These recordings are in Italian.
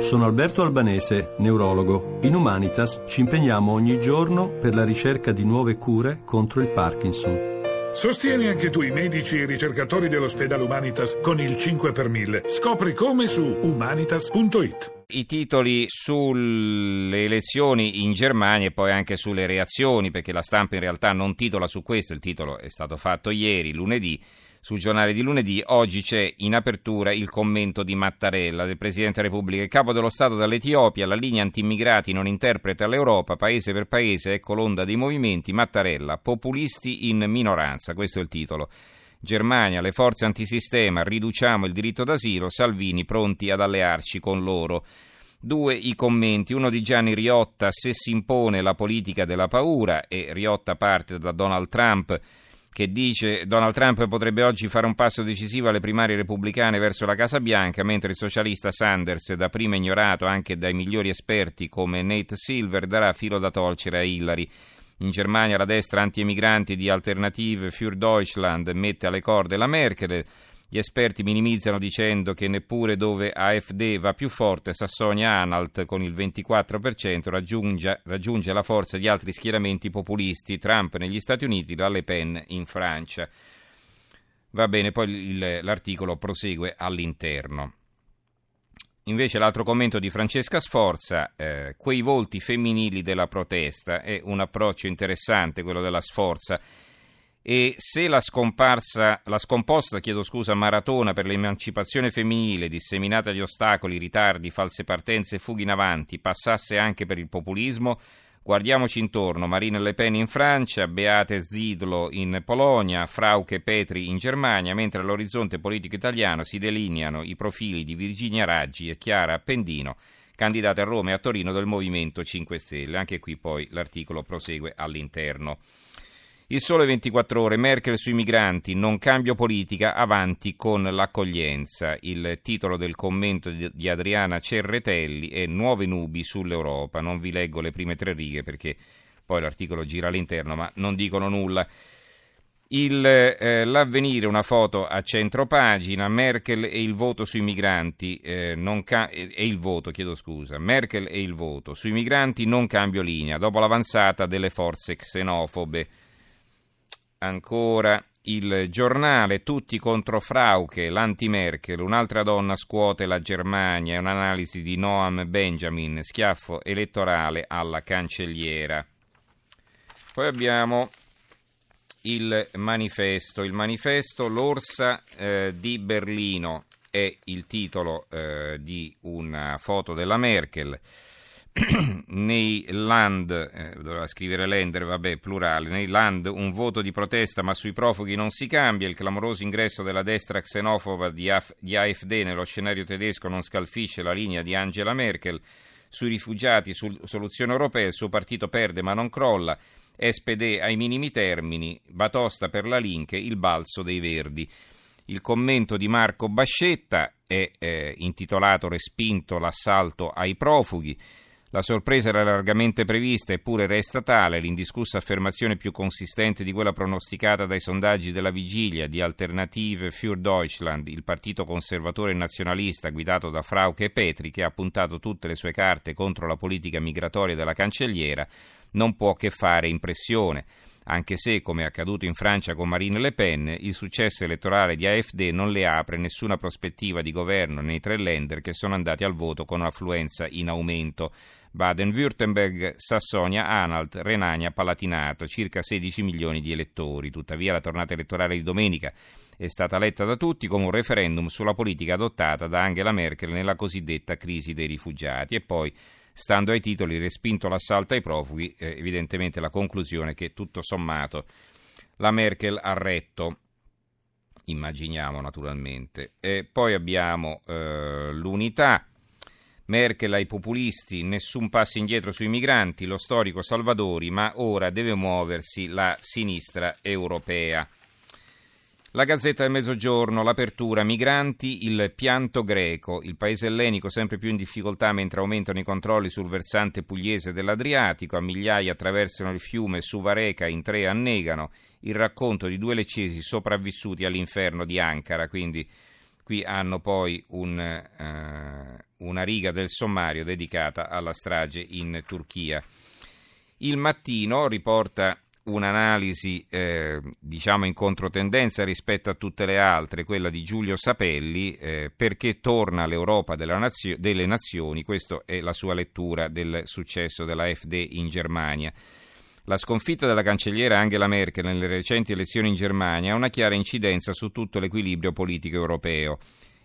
Sono Alberto Albanese, neurologo. In Humanitas ci impegniamo ogni giorno per la ricerca di nuove cure contro il Parkinson. Sostieni anche tu i medici e i ricercatori dell'ospedale Humanitas con il 5 per 1000. Scopri come su humanitas.it. I titoli sulle elezioni in Germania e poi anche sulle reazioni, perché la stampa in realtà non titola su questo, il titolo è stato fatto ieri, lunedì, sul giornale di lunedì. Oggi c'è in apertura il commento di Mattarella, del Presidente della Repubblica. Il capo dello Stato dall'Etiopia, la linea anti-immigrati non interpreta l'Europa, paese per paese, ecco l'onda dei movimenti. Mattarella, populisti in minoranza, questo è il titolo. Germania, le forze antisistema, riduciamo il diritto d'asilo, Salvini pronti ad allearci con loro. Due i commenti, uno di Gianni Riotta, se si impone la politica della paura, e Riotta parte da Donald Trump che dice: Donald Trump potrebbe oggi fare un passo decisivo alle primarie repubblicane verso la Casa Bianca, mentre il socialista Sanders, dapprima ignorato anche dai migliori esperti come Nate Silver, darà filo da torcere a Hillary. In Germania la destra anti-emigranti di Alternative für Deutschland mette alle corde la Merkel. Gli esperti minimizzano dicendo che neppure dove AfD va più forte, Sassonia-Anhalt con il 24% raggiunge la forza di altri schieramenti populisti, Trump negli Stati Uniti, la Le Pen in Francia. Va bene, poi l'articolo prosegue all'interno. Invece l'altro commento di Francesca Sforza, quei volti femminili della protesta, è un approccio interessante quello della Sforza, e se la scomposta maratona per l'emancipazione femminile, disseminata di ostacoli, ritardi, false partenze e fughe in avanti, passasse anche per il populismo, guardiamoci intorno, Marine Le Pen in Francia, Beate Zidlo in Polonia, Frauke Petri in Germania, mentre all'orizzonte politico italiano si delineano i profili di Virginia Raggi e Chiara Appendino, candidate a Roma e a Torino del Movimento 5 Stelle. Anche qui poi l'articolo prosegue all'interno. Il Sole 24 Ore, Merkel sui migranti, non cambio politica, avanti con l'accoglienza. Il titolo del commento di Adriana Cerretelli è Nuove nubi sull'Europa. Non vi leggo le prime tre righe perché poi l'articolo gira all'interno, ma non dicono nulla. L'Avvenire, una foto a centro pagina, Merkel e il voto sui migranti, Merkel e il voto sui migranti, non cambio linea, dopo l'avanzata delle forze xenofobe. Ancora il giornale, tutti contro Frauke, l'anti-Merkel, un'altra donna scuote la Germania, un'analisi di Noam Benjamin, schiaffo elettorale alla cancelliera. Poi abbiamo il manifesto, l'orsa di Berlino è il titolo di una foto della Merkel. Nei Land, doveva scrivere Länder, plurale, nei Land un voto di protesta ma sui profughi non si cambia, il clamoroso ingresso della destra xenofoba di AfD nello scenario tedesco non scalfisce la linea di Angela Merkel, sui rifugiati, soluzione europea, il suo partito perde ma non crolla, SPD ai minimi termini, batosta per la Linke, il balzo dei Verdi. Il commento di Marco Bascetta è intitolato Respinto l'assalto ai profughi. La sorpresa era largamente prevista, eppure resta tale l'indiscussa affermazione più consistente di quella pronosticata dai sondaggi della vigilia di Alternative für Deutschland, il partito conservatore e nazionalista guidato da Frauke Petri, che ha puntato tutte le sue carte contro la politica migratoria della cancelliera, non può che fare impressione, anche se, come è accaduto in Francia con Marine Le Pen, il successo elettorale di AfD non le apre nessuna prospettiva di governo nei tre Länder che sono andati al voto con affluenza in aumento. Baden-Württemberg, Sassonia-Anhalt, Renania, Palatinato, circa 16 milioni di elettori. Tuttavia la tornata elettorale di domenica è stata letta da tutti come un referendum sulla politica adottata da Angela Merkel nella cosiddetta crisi dei rifugiati. E poi, stando ai titoli, respinto l'assalto ai profughi, evidentemente la conclusione che tutto sommato la Merkel ha retto, immaginiamo naturalmente. E poi abbiamo l'Unità, Merkel ai populisti, nessun passo indietro sui migranti, lo storico Salvadori, ma ora deve muoversi la sinistra europea. La Gazzetta del Mezzogiorno, l'apertura, migranti, il pianto greco, il paese ellenico sempre più in difficoltà mentre aumentano i controlli sul versante pugliese dell'Adriatico, a migliaia attraversano il fiume Suvareca, in 3 annegano, il racconto di 2 leccesi sopravvissuti all'inferno di Ankara, quindi Qui hanno poi una riga del sommario dedicata alla strage in Turchia. Il Mattino riporta un'analisi diciamo in controtendenza rispetto a tutte le altre, quella di Giulio Sapelli, perché torna l'Europa delle nazioni, questa è la sua lettura del successo dell'AfD in Germania. La sconfitta della cancelliera Angela Merkel nelle recenti elezioni in Germania ha una chiara incidenza su tutto l'equilibrio politico europeo.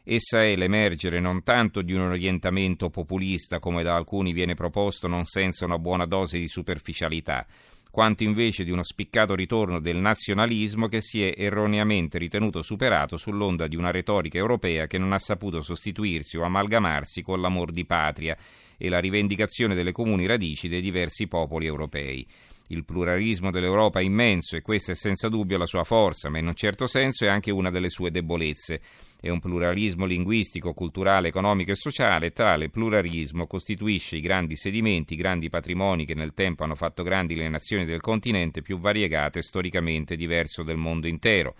Essa è l'emergere non tanto di un orientamento populista, come da alcuni viene proposto, non senza una buona dose di superficialità, quanto invece di uno spiccato ritorno del nazionalismo che si è erroneamente ritenuto superato sull'onda di una retorica europea che non ha saputo sostituirsi o amalgamarsi con l'amor di patria e la rivendicazione delle comuni radici dei diversi popoli europei. Il pluralismo dell'Europa è immenso e questa è senza dubbio la sua forza, ma in un certo senso è anche una delle sue debolezze. È un pluralismo linguistico, culturale, economico e sociale. Tale pluralismo costituisce i grandi sedimenti, i grandi patrimoni che nel tempo hanno fatto grandi le nazioni del continente più variegate e storicamente diverso del mondo intero,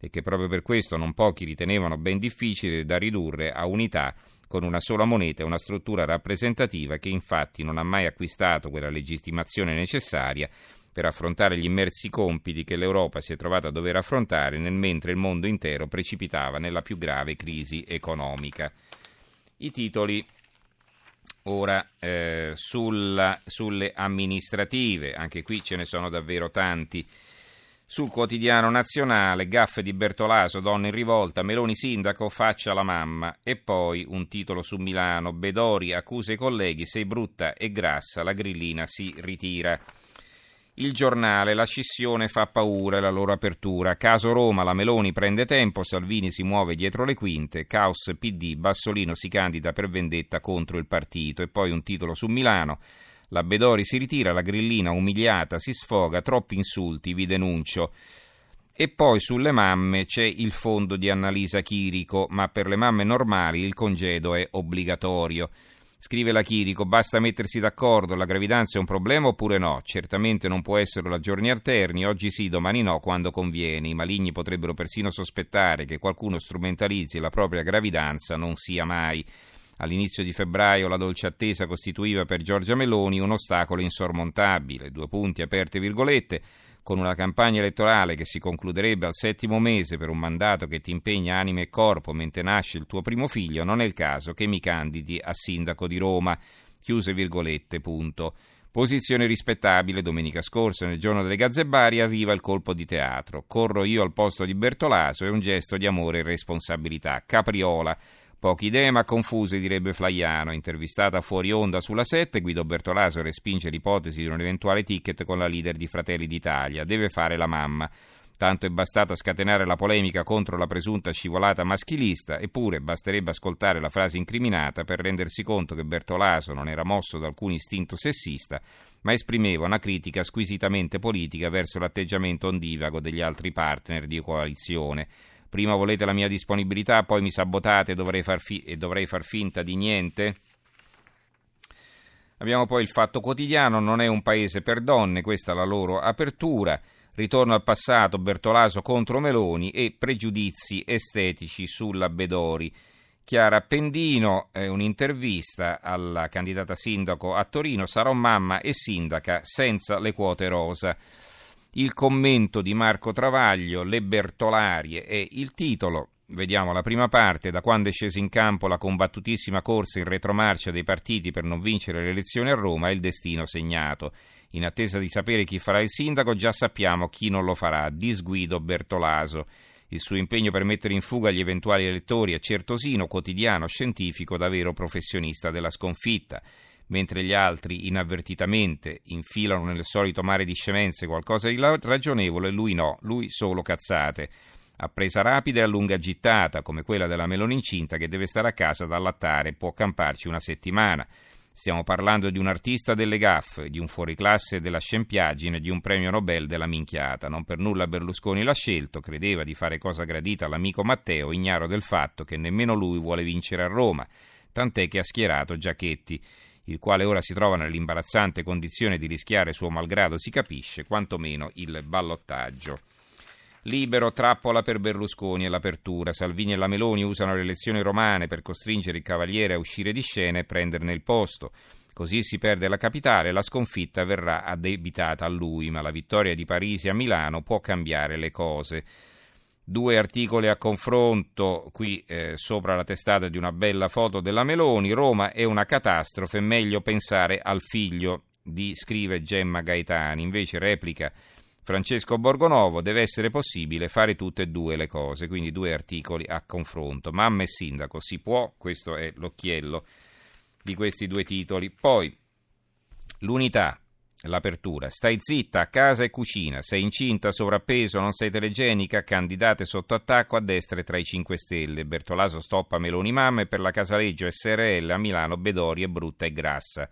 e che proprio per questo non pochi ritenevano ben difficile da ridurre a unità con una sola moneta e una struttura rappresentativa che infatti non ha mai acquistato quella legittimazione necessaria per affrontare gli immersi compiti che l'Europa si è trovata a dover affrontare nel mentre il mondo intero precipitava nella più grave crisi economica. I titoli ora sulle amministrative, anche qui ce ne sono davvero tanti. Sul Quotidiano Nazionale, gaffe di Bertolaso, donna in rivolta, Meloni sindaco, faccia la mamma. E poi un titolo su Milano, Bedori accusa i colleghi, sei brutta e grassa, la grillina si ritira. Il Giornale, la scissione fa paura e la loro apertura. Caso Roma, la Meloni prende tempo, Salvini si muove dietro le quinte, caos PD, Bassolino si candida per vendetta contro il partito. E poi un titolo su Milano. La Bedori si ritira, la grillina umiliata si sfoga, troppi insulti, vi denuncio. E poi sulle mamme c'è il fondo di Annalisa Chirico, ma per le mamme normali il congedo è obbligatorio. Scrive la Chirico, basta mettersi d'accordo, la gravidanza è un problema oppure no? Certamente non può esserlo a giorni alterni, oggi sì, domani no, quando conviene. I maligni potrebbero persino sospettare che qualcuno strumentalizzi la propria gravidanza, non sia mai. All'inizio di febbraio la dolce attesa costituiva per Giorgia Meloni un ostacolo insormontabile, (virgolette), con una campagna elettorale che si concluderebbe al 7° mese per un mandato che ti impegna anima e corpo mentre nasce il tuo primo figlio, non è il caso che mi candidi a sindaco di Roma, (punto). Posizione rispettabile, domenica scorsa nel giorno delle Gazzebari arriva il colpo di teatro, corro io al posto di Bertolaso, è un gesto di amore e responsabilità, capriola. Poche idee ma confuse, direbbe Flaiano. Intervistata fuori onda sulla 7, Guido Bertolaso respinge l'ipotesi di un eventuale ticket con la leader di Fratelli d'Italia. Deve fare la mamma. Tanto è bastata scatenare la polemica contro la presunta scivolata maschilista, eppure basterebbe ascoltare la frase incriminata per rendersi conto che Bertolaso non era mosso da alcun istinto sessista, ma esprimeva una critica squisitamente politica verso l'atteggiamento ondivago degli altri partner di coalizione. Prima volete la mia disponibilità, poi mi sabotate e dovrei far finta di niente? Abbiamo poi il Fatto Quotidiano, non è un paese per donne, questa è la loro apertura. Ritorno al passato, Bertolaso contro Meloni e pregiudizi estetici sulla Bedori. Chiara Appendino, un'intervista alla candidata sindaco a Torino, sarò mamma e sindaca senza le quote rosa. Il commento di Marco Travaglio, le Bertolarie è il titolo, vediamo la prima parte, da quando è scesa in campo la combattutissima corsa in retromarcia dei partiti per non vincere le elezioni a Roma è il destino segnato, in attesa di sapere chi farà il sindaco già sappiamo chi non lo farà, disguido Bertolaso, il suo impegno per mettere in fuga gli eventuali elettori è certosino, quotidiano, scientifico, da vero professionista della sconfitta. Mentre gli altri inavvertitamente infilano nel solito mare di scemenze qualcosa di ragionevole, lui no, lui solo cazzate. A presa rapida e a lunga gittata, come quella della Meloni incinta che deve stare a casa ad allattare e può camparci una settimana. Stiamo parlando di un artista delle gaffe, di un fuoriclasse della scempiaggine, di un premio Nobel della minchiata. Non per nulla Berlusconi l'ha scelto, credeva di fare cosa gradita all'amico Matteo, ignaro del fatto che nemmeno lui vuole vincere a Roma, tant'è che ha schierato Giachetti, il quale ora si trova nell'imbarazzante condizione di rischiare suo malgrado, si capisce, quantomeno il ballottaggio. Libero, trappola per Berlusconi e l'apertura. Salvini e la Meloni usano le elezioni romane per costringere il Cavaliere a uscire di scena e prenderne il posto. Così si perde la capitale, la sconfitta verrà addebitata a lui, ma la vittoria di Parisi a Milano può cambiare le cose. Due articoli a confronto, qui sopra la testata di una bella foto della Meloni. Roma è una catastrofe, meglio pensare al figlio, scrive Gemma Gaetani. Invece replica Francesco Borgonovo, deve essere possibile fare tutte e due le cose. Quindi due articoli a confronto. Mamma e sindaco, si può? Questo è l'occhiello di questi due titoli. Poi l'Unità, l'apertura, stai zitta, a casa e cucina, sei incinta, sovrappeso, non sei telegenica, candidate sotto attacco a destra e tra i 5 Stelle, Bertolaso stoppa Meloni mamma e per la Casaleggio SRL a Milano Bedori è brutta e grassa.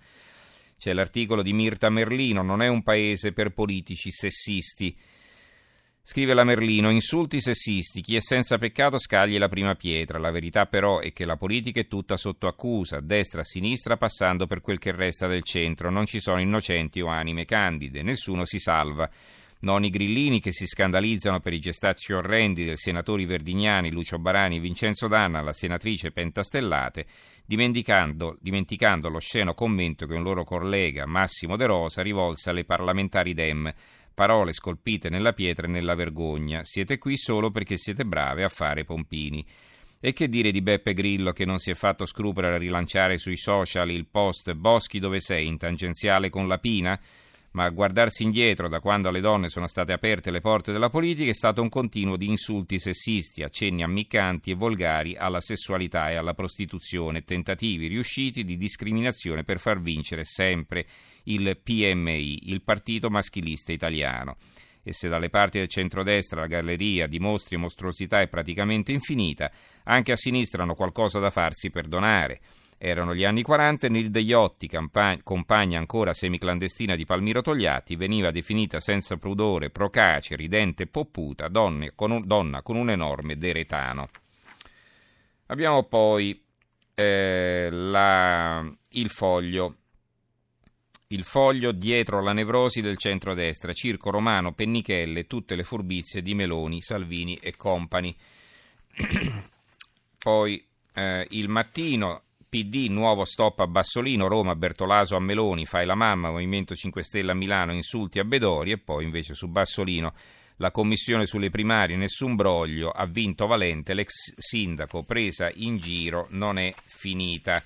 C'è l'articolo di Mirta Merlino, non è un paese per politici sessisti. Scrive la Merlino, insulti sessisti, chi è senza peccato scagli la prima pietra, la verità però è che la politica è tutta sotto accusa, a destra, a sinistra, passando per quel che resta del centro, non ci sono innocenti o anime candide, nessuno si salva, non i grillini che si scandalizzano per i gestacci orrendi del senatore Verdignani, Lucio Barani e Vincenzo Danna, la senatrice Pentastellate, dimenticando l'osceno commento che un loro collega, Massimo De Rosa, rivolse alle parlamentari Dem, parole scolpite nella pietra e nella vergogna, siete qui solo perché siete brave a fare pompini. E che dire di Beppe Grillo che non si è fatto scrupolare a rilanciare sui social il post Boschi dove sei, in tangenziale con la Pina? Ma a guardarsi indietro da quando alle donne sono state aperte le porte della politica è stato un continuo di insulti sessisti, accenni ammiccanti e volgari alla sessualità e alla prostituzione, tentativi riusciti di discriminazione per far vincere sempre il PMI, il Partito Maschilista Italiano. E se dalle parti del centrodestra la galleria di mostri e mostruosità è praticamente infinita, anche a sinistra hanno qualcosa da farsi perdonare. Erano gli anni 40 e Nil Degliotti, compagna ancora semiclandestina di Palmiro Togliatti, veniva definita senza pudore, procace, ridente e popputa, donna con un enorme deretano. Abbiamo poi Il Foglio. Il Foglio, dietro la nevrosi del centrodestra, Circo Romano, Pennichelle, tutte le furbizie di Meloni, Salvini e compagni. Poi Il Mattino. PD, nuovo stop a Bassolino, Roma, Bertolaso a Meloni, fai la mamma, Movimento 5 Stelle a Milano, insulti a Bedori. E poi invece su Bassolino, la commissione sulle primarie, nessun broglio, ha vinto Valente, l'ex sindaco, presa in giro, non è finita.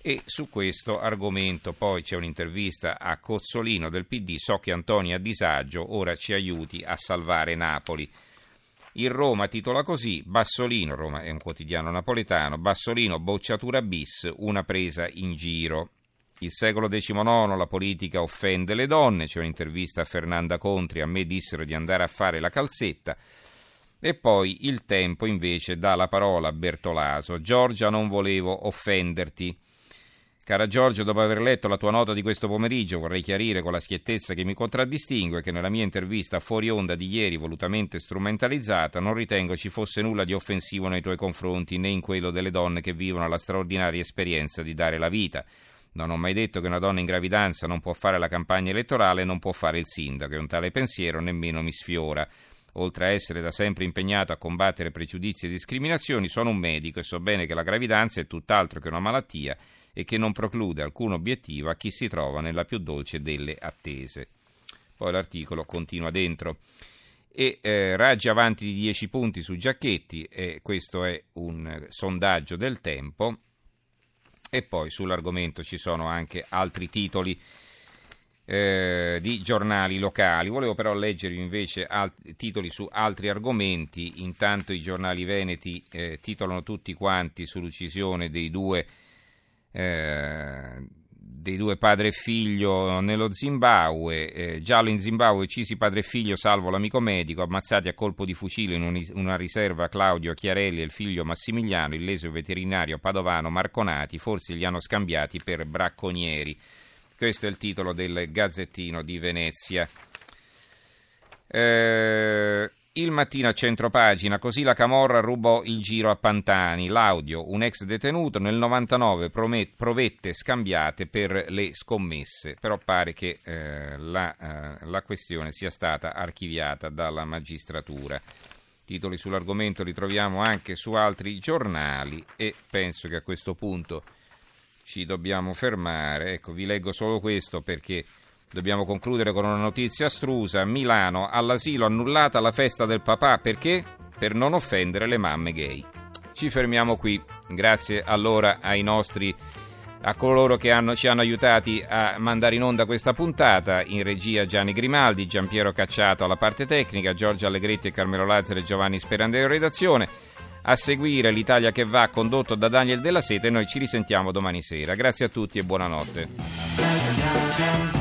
E su questo argomento poi c'è un'intervista a Cozzolino del PD, so che Antonio è a disagio, ora ci aiuti a salvare Napoli. Il Roma titola così, Bassolino, Roma è un quotidiano napoletano, Bassolino bocciatura bis, una presa in giro. Il secolo XIX, la politica offende le donne, c'è un'intervista a Fernanda Contri, a me dissero di andare a fare la calzetta. E poi Il Tempo invece dà la parola a Bertolaso, Giorgia non volevo offenderti. Cara Giorgio, dopo aver letto la tua nota di questo pomeriggio vorrei chiarire con la schiettezza che mi contraddistingue che nella mia intervista fuori onda di ieri, volutamente strumentalizzata, non ritengo ci fosse nulla di offensivo nei tuoi confronti né in quello delle donne che vivono la straordinaria esperienza di dare la vita. Non ho mai detto che una donna in gravidanza non può fare la campagna elettorale e non può fare il sindaco, e un tale pensiero nemmeno mi sfiora. Oltre a essere da sempre impegnato a combattere pregiudizi e discriminazioni, sono un medico e so bene che la gravidanza è tutt'altro che una malattia e che non preclude alcun obiettivo a chi si trova nella più dolce delle attese. Poi l'articolo continua dentro. E Raggi avanti di 10 punti su Giachetti, e questo è un sondaggio del Tempo. E poi sull'argomento ci sono anche altri titoli di giornali locali. Volevo però leggervi invece titoli su altri argomenti. Intanto i giornali veneti titolano tutti quanti sull'uccisione dei due padre e figlio nello Zimbabwe. Giallo in Zimbabwe, uccisi padre e figlio, salvo l'amico medico, ammazzati a colpo di fucile in una riserva Claudio Chiarelli e il figlio Massimiliano, illeso il veterinario padovano Marconati, forse li hanno scambiati per bracconieri. Questo è il titolo del Gazzettino di Venezia. Il Mattino a centropagina, così la camorra rubò il giro a Pantani, l'audio, un ex detenuto, nel 99 provette scambiate per le scommesse, però pare che la questione sia stata archiviata dalla magistratura. Titoli sull'argomento li troviamo anche su altri giornali e penso che a questo punto ci dobbiamo fermare. Ecco, vi leggo solo questo perché dobbiamo concludere con una notizia astrusa. Milano, all'asilo annullata la festa del papà, perché? Per non offendere le mamme gay. Ci fermiamo qui. Grazie allora a coloro che ci hanno aiutati a mandare in onda questa puntata. In regia Gianni Grimaldi, Giampiero Cacciato alla parte tecnica, Giorgio Allegretti e Carmelo Lazzaro e Giovanni Sperandeo in redazione. A seguire l'Italia che va, condotto da Daniel Della Seta, e noi ci risentiamo domani sera. Grazie a tutti e buonanotte.